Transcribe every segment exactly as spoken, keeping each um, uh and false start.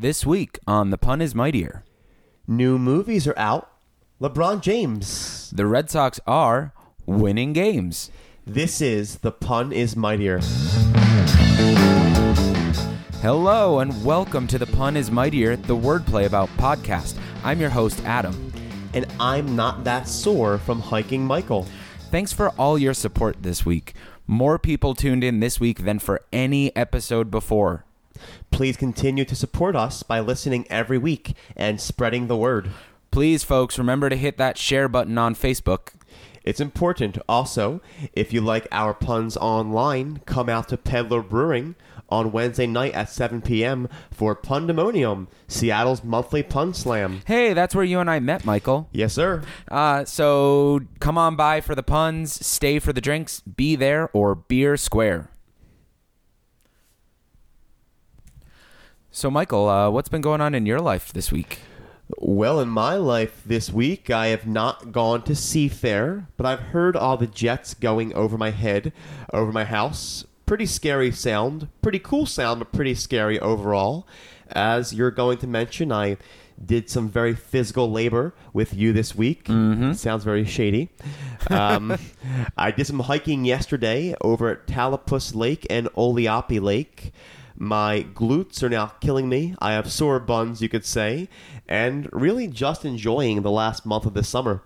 This week on The Pun is Mightier. New movies are out. LeBron James. The Red Sox are winning games. This is The Pun is Mightier. Hello and welcome to The Pun is Mightier, the wordplay about podcast. I'm your host, Adam. And I'm not that sore from hiking Michael. Thanks for all your support this week. More people tuned in this week than for any episode before. Please continue to support us by listening every week and spreading the word. Please, folks, remember to hit that share button on Facebook. It's important. Also, if you like our puns online, come out to Peddler Brewing on Wednesday night at seven p.m. for Pundemonium, Seattle's monthly pun slam. Hey, that's where you and I met, Michael. Yes, sir. Uh, so come on by for the puns, stay for the drinks, be there or beer square. So, Michael, uh, what's been going on in your life this week? Well, in my life this week, I have not gone to Seafair, but I've heard all the jets going over my head, over my house. Pretty scary sound. Pretty cool sound, but pretty scary overall. As you're going to mention, I did some very physical labor with you this week. Mm-hmm. Sounds very shady. Um, I did some hiking yesterday over at Talapus Lake and Olallie Lake. My glutes are now killing me. I have sore buns, you could say, and really just enjoying the last month of this summer.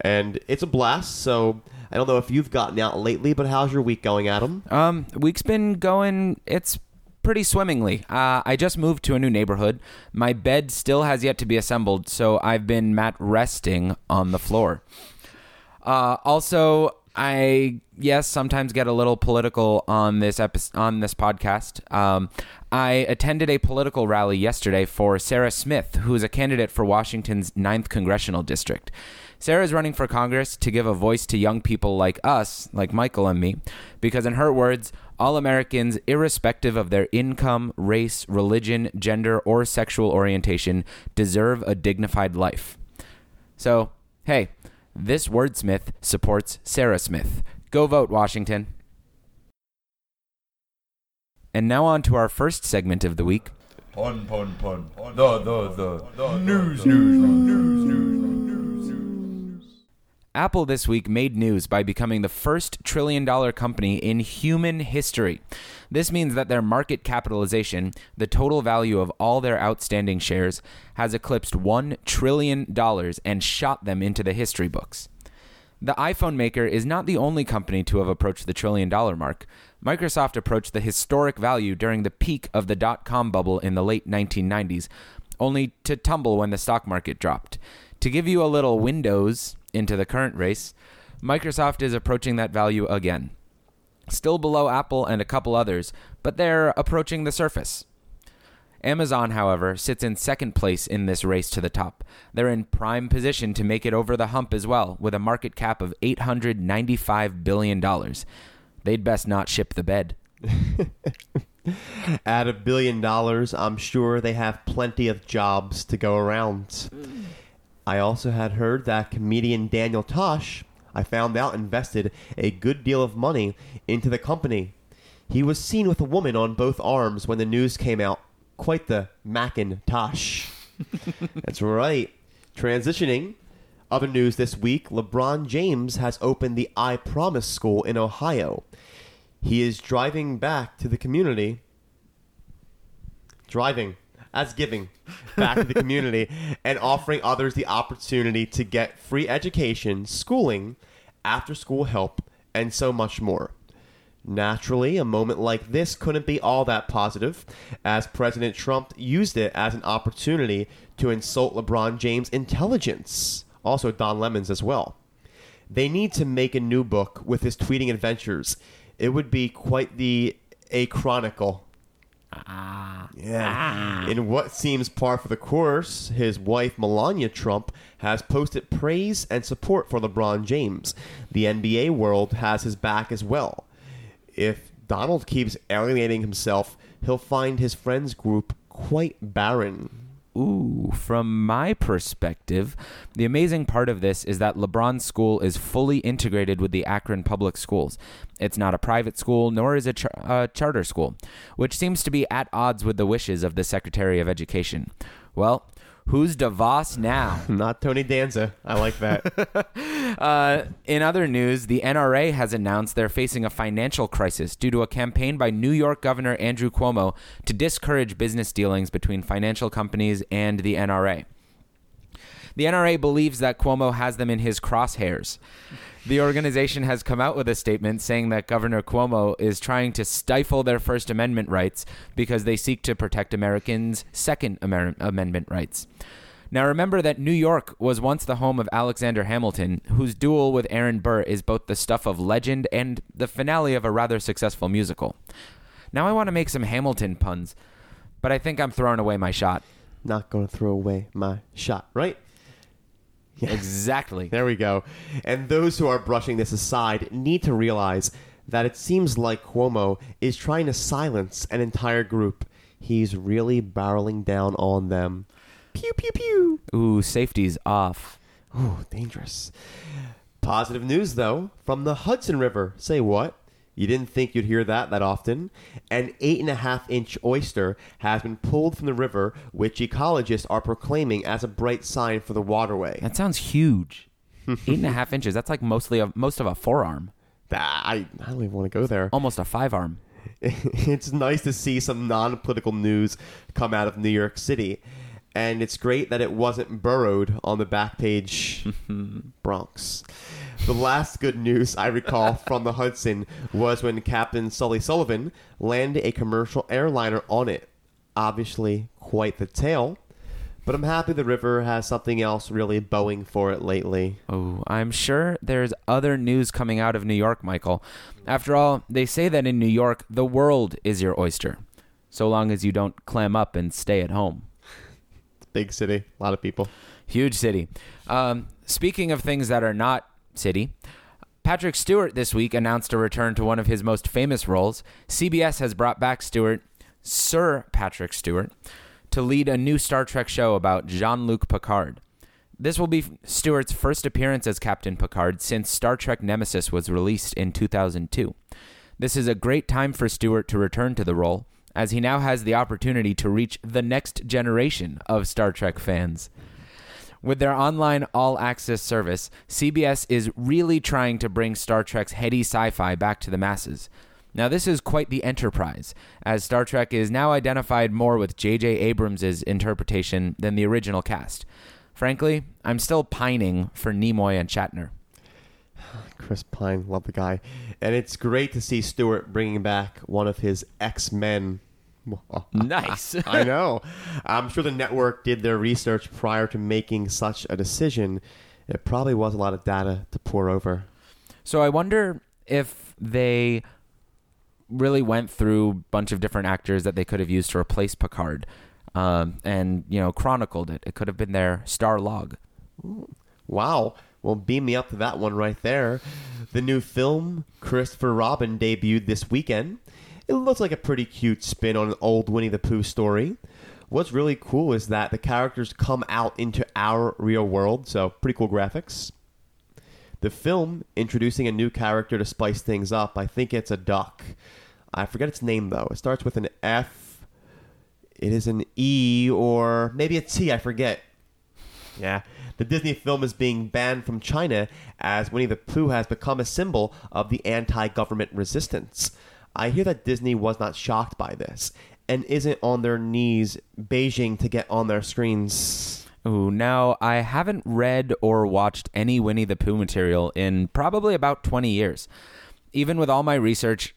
And it's a blast, so I don't know if you've gotten out lately, but how's your week going, Adam? Um, week's been going, it's pretty swimmingly. Uh, I just moved to a new neighborhood. My bed still has yet to be assembled, so I've been mat resting on the floor. Uh, also... I, yes, sometimes get a little political on this episode, on this podcast. Um, I attended a political rally yesterday for Sarah Smith, who is a candidate for Washington's ninth Congressional District. Sarah is running for Congress to give a voice to young people like us, like Michael and me, because in her words, all Americans, irrespective of their income, race, religion, gender, or sexual orientation, deserve a dignified life. So, hey... This wordsmith supports Sarah Smith. Go vote, Washington. And now on to our first segment of the week. Pun, pun, pun. The, the, the, the news, news, news, news, news. Apple this week made news by becoming the first trillion-dollar company in human history. This means that their market capitalization, the total value of all their outstanding shares, has eclipsed one trillion dollars and shot them into the history books. The iPhone maker is not the only company to have approached the trillion-dollar mark. Microsoft approached the historic value during the peak of the dot-com bubble in the late nineteen nineties, only to tumble when the stock market dropped. To give you a little windows into the current race, Microsoft is approaching that value again. Still below Apple and a couple others, but they're approaching the surface. Amazon, however, sits in second place in this race to the top. They're in prime position to make it over the hump as well, with a market cap of eight hundred ninety-five billion dollars. They'd best not ship the bed. At a billion dollars, I'm sure they have plenty of jobs to go around. I also had heard that comedian Daniel Tosh, I found out, invested a good deal of money into the company. He was seen with a woman on both arms when the news came out. Quite the Macintosh. That's right. Transitioning. Other news this week, LeBron James has opened the I Promise School in Ohio. He is driving back to the community. Driving. That's giving back to the community and offering others the opportunity to get free education, schooling, after-school help, and so much more. Naturally, a moment like this couldn't be all that positive, as President Trump used it as an opportunity to insult LeBron James' intelligence, also Don Lemon's as well. They need to make a new book with his tweeting adventures. It would be quite the a chronicle. Ah, yeah. Ah. In what seems par for the course, his wife Melania Trump has posted praise and support for LeBron James. The N B A world has his back as well. If Donald keeps alienating himself, he'll find his friends group quite barren. ooh, from my perspective, the amazing part of this is that LeBron's school is fully integrated with the Akron Public Schools. It's not a private school, nor is it a, char- a charter school, which seems to be at odds with the wishes of the Secretary of Education. Well, who's DeVos now? Not Tony Danza. I like that. uh, in other news, the N R A has announced they're facing a financial crisis due to a campaign by New York Governor Andrew Cuomo to discourage business dealings between financial companies and the N R A. The N R A believes that Cuomo has them in his crosshairs. The organization has come out with a statement saying that Governor Cuomo is trying to stifle their First Amendment rights because they seek to protect Americans' Second Amer- Amendment rights. Now, remember that New York was once the home of Alexander Hamilton, whose duel with Aaron Burr is both the stuff of legend and the finale of a rather successful musical. Now I want to make some Hamilton puns, but I think I'm throwing away my shot. Not going to throw away my shot, right? Yes. Exactly. There we go. And those who are brushing this aside need to realize that it seems like Cuomo is trying to silence an entire group. He's really barreling down on them. Pew, pew, pew. Ooh, safety's off. Ooh, dangerous. Positive news, though, from the Hudson River. Say what? You didn't think you'd hear that that often. An eight and a half inch oyster has been pulled from the river, which ecologists are proclaiming as a bright sign for the waterway. That sounds huge. eight and a half inches. That's like mostly a, most of a forearm. I, I don't even want to go there. Almost a five-arm. It's nice to see some non-political news come out of New York City. And it's great that it wasn't burrowed on the back page Bronx. The last good news I recall from the Hudson was when Captain Sully Sullivan landed a commercial airliner on it. Obviously, quite the tale. But I'm happy the river has something else really bowing for it lately. Oh, I'm sure there's other news coming out of New York, Michael. After all, they say that in New York, the world is your oyster. So long as you don't clam up and stay at home. Big city. A lot of people. Huge city. Um, speaking of things that are not city. Patrick Stewart this week announced a return to one of his most famous roles. C B S has brought back Stewart, Sir Patrick Stewart, to lead a new Star Trek show about Jean-Luc Picard. This will be Stewart's first appearance as Captain Picard since Star Trek Nemesis was released in two thousand two. This is a great time for Stewart to return to the role, as he now has the opportunity to reach the next generation of Star Trek fans. With their online all-access service, C B S is really trying to bring Star Trek's heady sci-fi back to the masses. Now, this is quite the enterprise, as Star Trek is now identified more with J J. Abrams' interpretation than the original cast. Frankly, I'm still pining for Nimoy and Shatner. Chris Pine, love the guy. And it's great to see Stewart bringing back one of his X-Men. Nice. I know. I'm sure the network did their research prior to making such a decision. It probably was a lot of data to pour over. So I wonder if they really went through a bunch of different actors that they could have used to replace Picard um, and, you know, chronicled it. It could have been their star log. Wow. Well, beam me up to that one right there. The new film, Christopher Robin, debuted this weekend. It looks like a pretty cute spin on an old Winnie the Pooh story. What's really cool is that the characters come out into our real world, so pretty cool graphics. The film, introducing a new character to spice things up, I think it's a duck. I forget its name, though. It starts with an F. It is an E, or maybe a T, I forget. Yeah. The Disney film is being banned from China as Winnie the Pooh has become a symbol of the anti-government resistance. I hear that Disney was not shocked by this and isn't on their knees begging to get on their screens. Ooh, now, I haven't read or watched any Winnie the Pooh material in probably about twenty years. Even with all my research,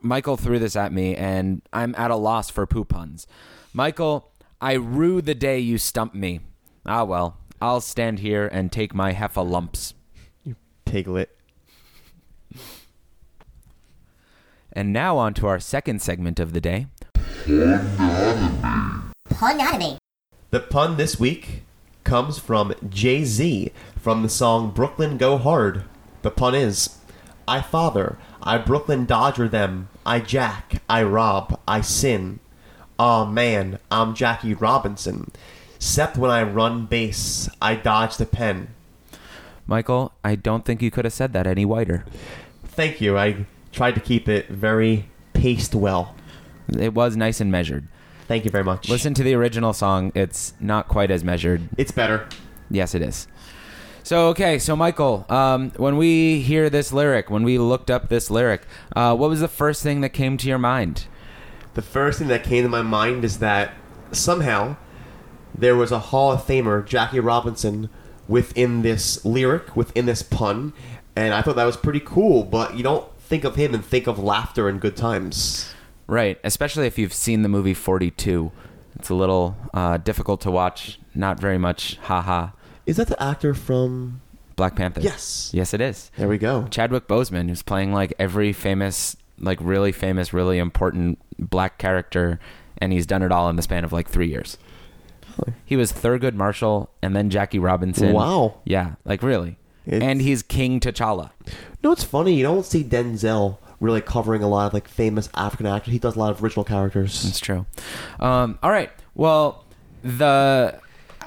Michael threw this at me, and I'm at a loss for poo puns. Michael, I rue the day you stumped me. Ah, well, I'll stand here and take my heffa lumps. You piglet. And now on to our second segment of the day. Pundonomy. The pun this week comes from Jay-Z from the song Brooklyn Go Hard. The pun is, I father, I Brooklyn Dodger them, I jack, I rob, I sin. Oh man, I'm Jackie Robinson. Except when I run base, I dodge the pen. Michael, I don't think you could have said that any whiter. Thank you. I tried to keep it very paced well. It was nice and measured. Thank you very much. Listen to the original song. It's not quite as measured. It's better. Yes, it is. So, okay. So, Michael, um, when we hear this lyric, when we looked up this lyric, uh, what was the first thing that came to your mind? The first thing that came to my mind is that somehow there was a Hall of Famer, Jackie Robinson, within this lyric, within this pun, and I thought that was pretty cool, but you don't think of him and think of laughter and good times. Right, especially if you've seen the movie forty-two. It's a little uh, difficult to watch, not very much haha. Is that the actor from Black Panther? Yes. Yes, it is. There we go. Chadwick Boseman, who's playing like every famous, like really famous, really important black character, and he's done it all in the span of like three years. He was Thurgood Marshall and then Jackie Robinson. Wow. Yeah, like really. It's... And he's King T'Challa. No, it's funny. You don't see Denzel really covering a lot of like famous African actors. He does a lot of original characters. That's true. Um, all right. Well, the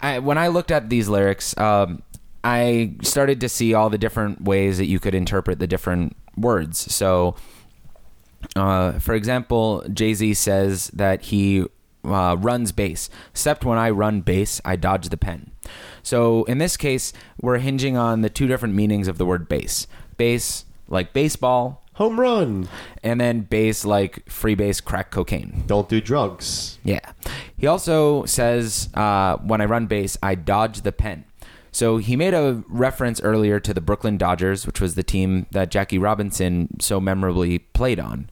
I, when I looked at these lyrics, um, I started to see all the different ways that you could interpret the different words. So, uh, for example, Jay-Z says that he... Uh, runs base. Except when I run base, I dodge the pen. So in this case, we're hinging on the two different meanings of the word base. Base, like baseball. Home run. And then base, like free base, crack cocaine. Don't do drugs. Yeah. He also says, uh, when I run base, I dodge the pen. So he made a reference earlier to the Brooklyn Dodgers, which was the team that Jackie Robinson so memorably played on.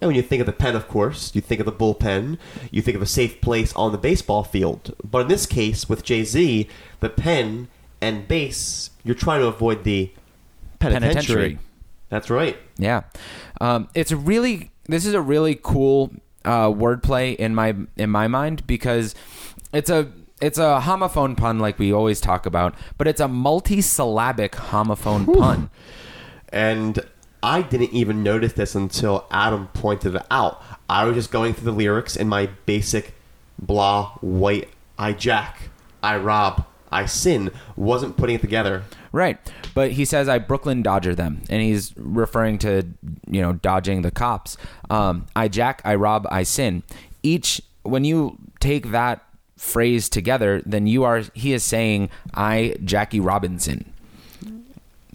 And when you think of the pen, of course, you think of the bullpen, you think of a safe place on the baseball field. But in this case, with Jay-Z, the pen and base, you're trying to avoid the penitentiary. penitentiary. That's right. Yeah. Um, it's really, this is a really cool uh, wordplay in my in my mind, because it's a, it's a homophone pun like we always talk about, but it's a multi-syllabic homophone Whew. pun. And... I didn't even notice this until Adam pointed it out. I was just going through the lyrics in my basic blah, white, I jack, I rob, I sin. Wasn't putting it together. Right. But he says, I Brooklyn Dodger them. And he's referring to, you know, dodging the cops. Um, I jack, I rob, I sin. Each, when you take that phrase together, then you are, he is saying, I Jackie Robinson.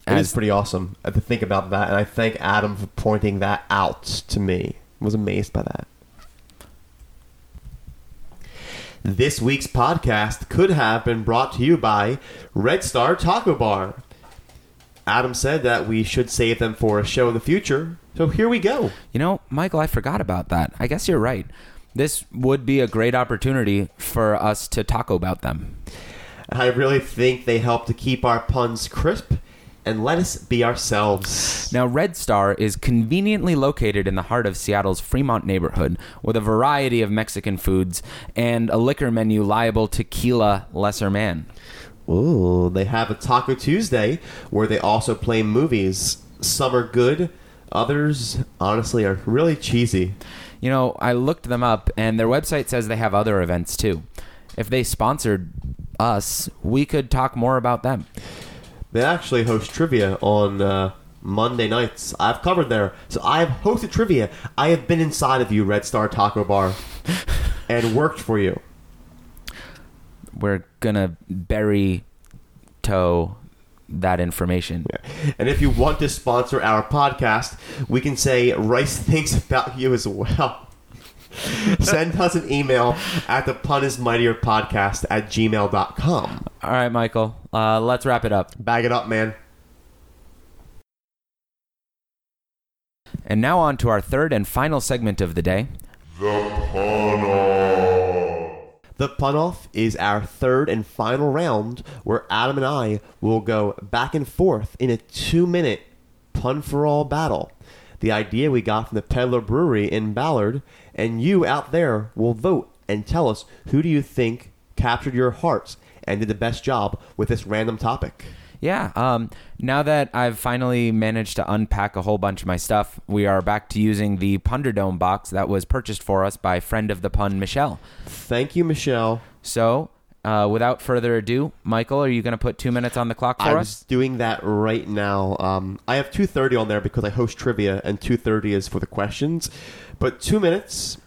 It is pretty awesome to think about that, and I thank Adam for pointing that out to me. I was amazed by that. This week's podcast could have been brought to you by Red Star Taco Bar. Adam said that we should save them for a show in the future, so here we go. You know, Michael, I forgot about that. I guess you're right. This would be a great opportunity for us to talk about them. I really think they help to keep our puns crisp and let us be ourselves. Now, Red Star is conveniently located in the heart of Seattle's Fremont neighborhood, with a variety of Mexican foods and a liquor menu liable to Keela Lesser Man. Ooh, they have a Taco Tuesday where they also play movies. Some are good, others, honestly, are really cheesy. You know, I looked them up, and their website says they have other events, too. If they sponsored us, we could talk more about them. They actually host trivia on uh, Monday nights. I've covered there. So I've hosted trivia. I have been inside of you, Red Star Taco Bar, and worked for you. We're going to bury toe that information. Yeah. And if you want to sponsor our podcast, we can say Rice thinks about you as well. Send us an email at the pun is mightier podcast at gmail dot com. All right, Michael, uh, let's wrap it up. Bag it up, man. And now on to our third and final segment of the day. The Pun Off. The Pun Off is our third and final round where Adam and I will go back and forth in a two-minute pun for all battle. The idea we got from the Peddler Brewery in Ballard, and you out there will vote and tell us who do you think captured your hearts and did the best job with this random topic. Yeah. Um, now that I've finally managed to unpack a whole bunch of my stuff, we are back to using the Punderdome box that was purchased for us by friend of the pun, Michelle. Thank you, Michelle. So uh, without further ado, Michael, are you going to put two minutes on the clock for I'm us? I'm doing that right now. Um, I have two thirty on there because I host trivia, and two thirty is for the questions. But two minutes.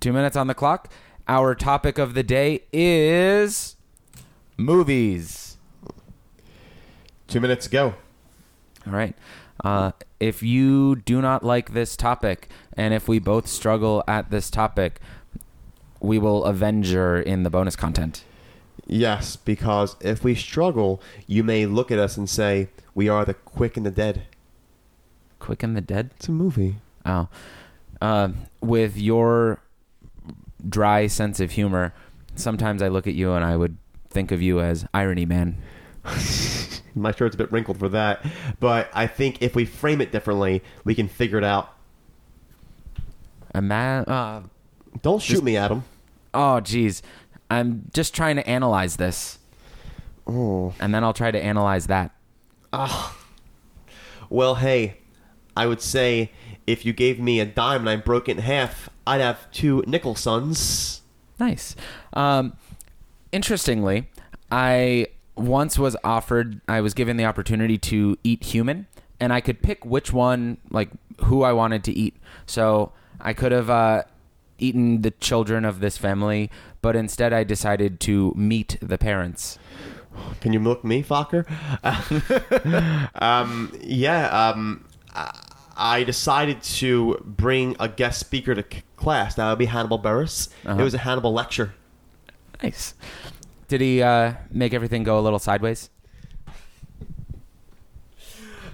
Two minutes on the clock. Our topic of the day is movies. Two minutes ago. All right. Uh, if you do not like this topic, and if we both struggle at this topic, we will avenge her in the bonus content. Yes, because if we struggle, you may look at us and say, we are the quick and the dead. Quick and the dead? It's a movie. Oh. Uh, with your dry sense of humor, sometimes I look at you and I would think of you as Irony Man. My shirt's a bit wrinkled for that, but I think if we frame it differently, we can figure it out. Ima- uh, Don't shoot this- me, Adam. Oh, geez. I'm just trying to analyze this. Oh. And then I'll try to analyze that. Oh. Well, hey, I would say if you gave me a dime and I broke it in half, I'd have two nickel sons. Nice. Um, interestingly, I once was offered, I was given the opportunity to eat human, and I could pick which one, like who I wanted to eat. So I could have uh, eaten the children of this family, but instead I decided to meet the parents. Can you milk me, Fokker? um, yeah, um, I- I decided to bring a guest speaker to class. That would be Hannibal Buress. Uh-huh. It was a Hannibal lecture. Nice. Did he uh, make everything go a little sideways?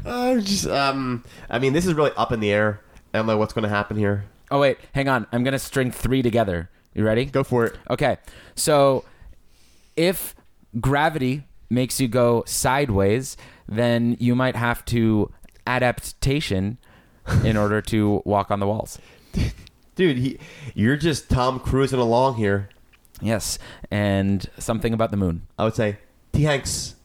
Uh, just, um, I mean, this is really up in the air. I don't know what's going to happen here. Oh, wait. Hang on. I'm going to string three together. You ready? Go for it. Okay. So if gravity makes you go sideways, then you might have to adaptation in order to walk on the walls. Dude, he, you're just Tom Cruising along here. Yes, and something about the moon. I would say, T. Hanks.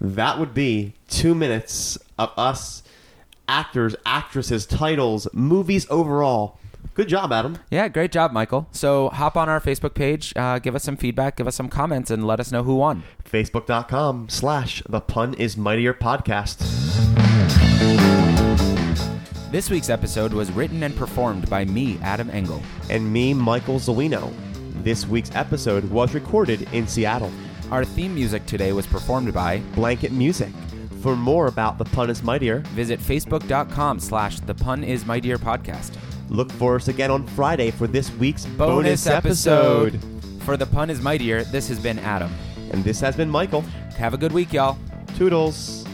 That would be two minutes of us actors, actresses, titles, movies overall. Good job, Adam. Yeah, great job, Michael. So hop on our Facebook page, uh, give us some feedback, give us some comments, and let us know who won. Facebook.com slash The Pun is Mightier Podcast. This week's episode was written and performed by me, Adam Engel. And me, Michael Zawino. This week's episode was recorded in Seattle. Our theme music today was performed by Blanket Music. For more about The Pun is Mightier, visit Facebook.com slash The Pun is Mightier Podcast. Look for us again on Friday for this week's bonus, bonus episode. episode. For The Pun is Mightier, this has been Adam. And this has been Michael. Have a good week, y'all. Toodles.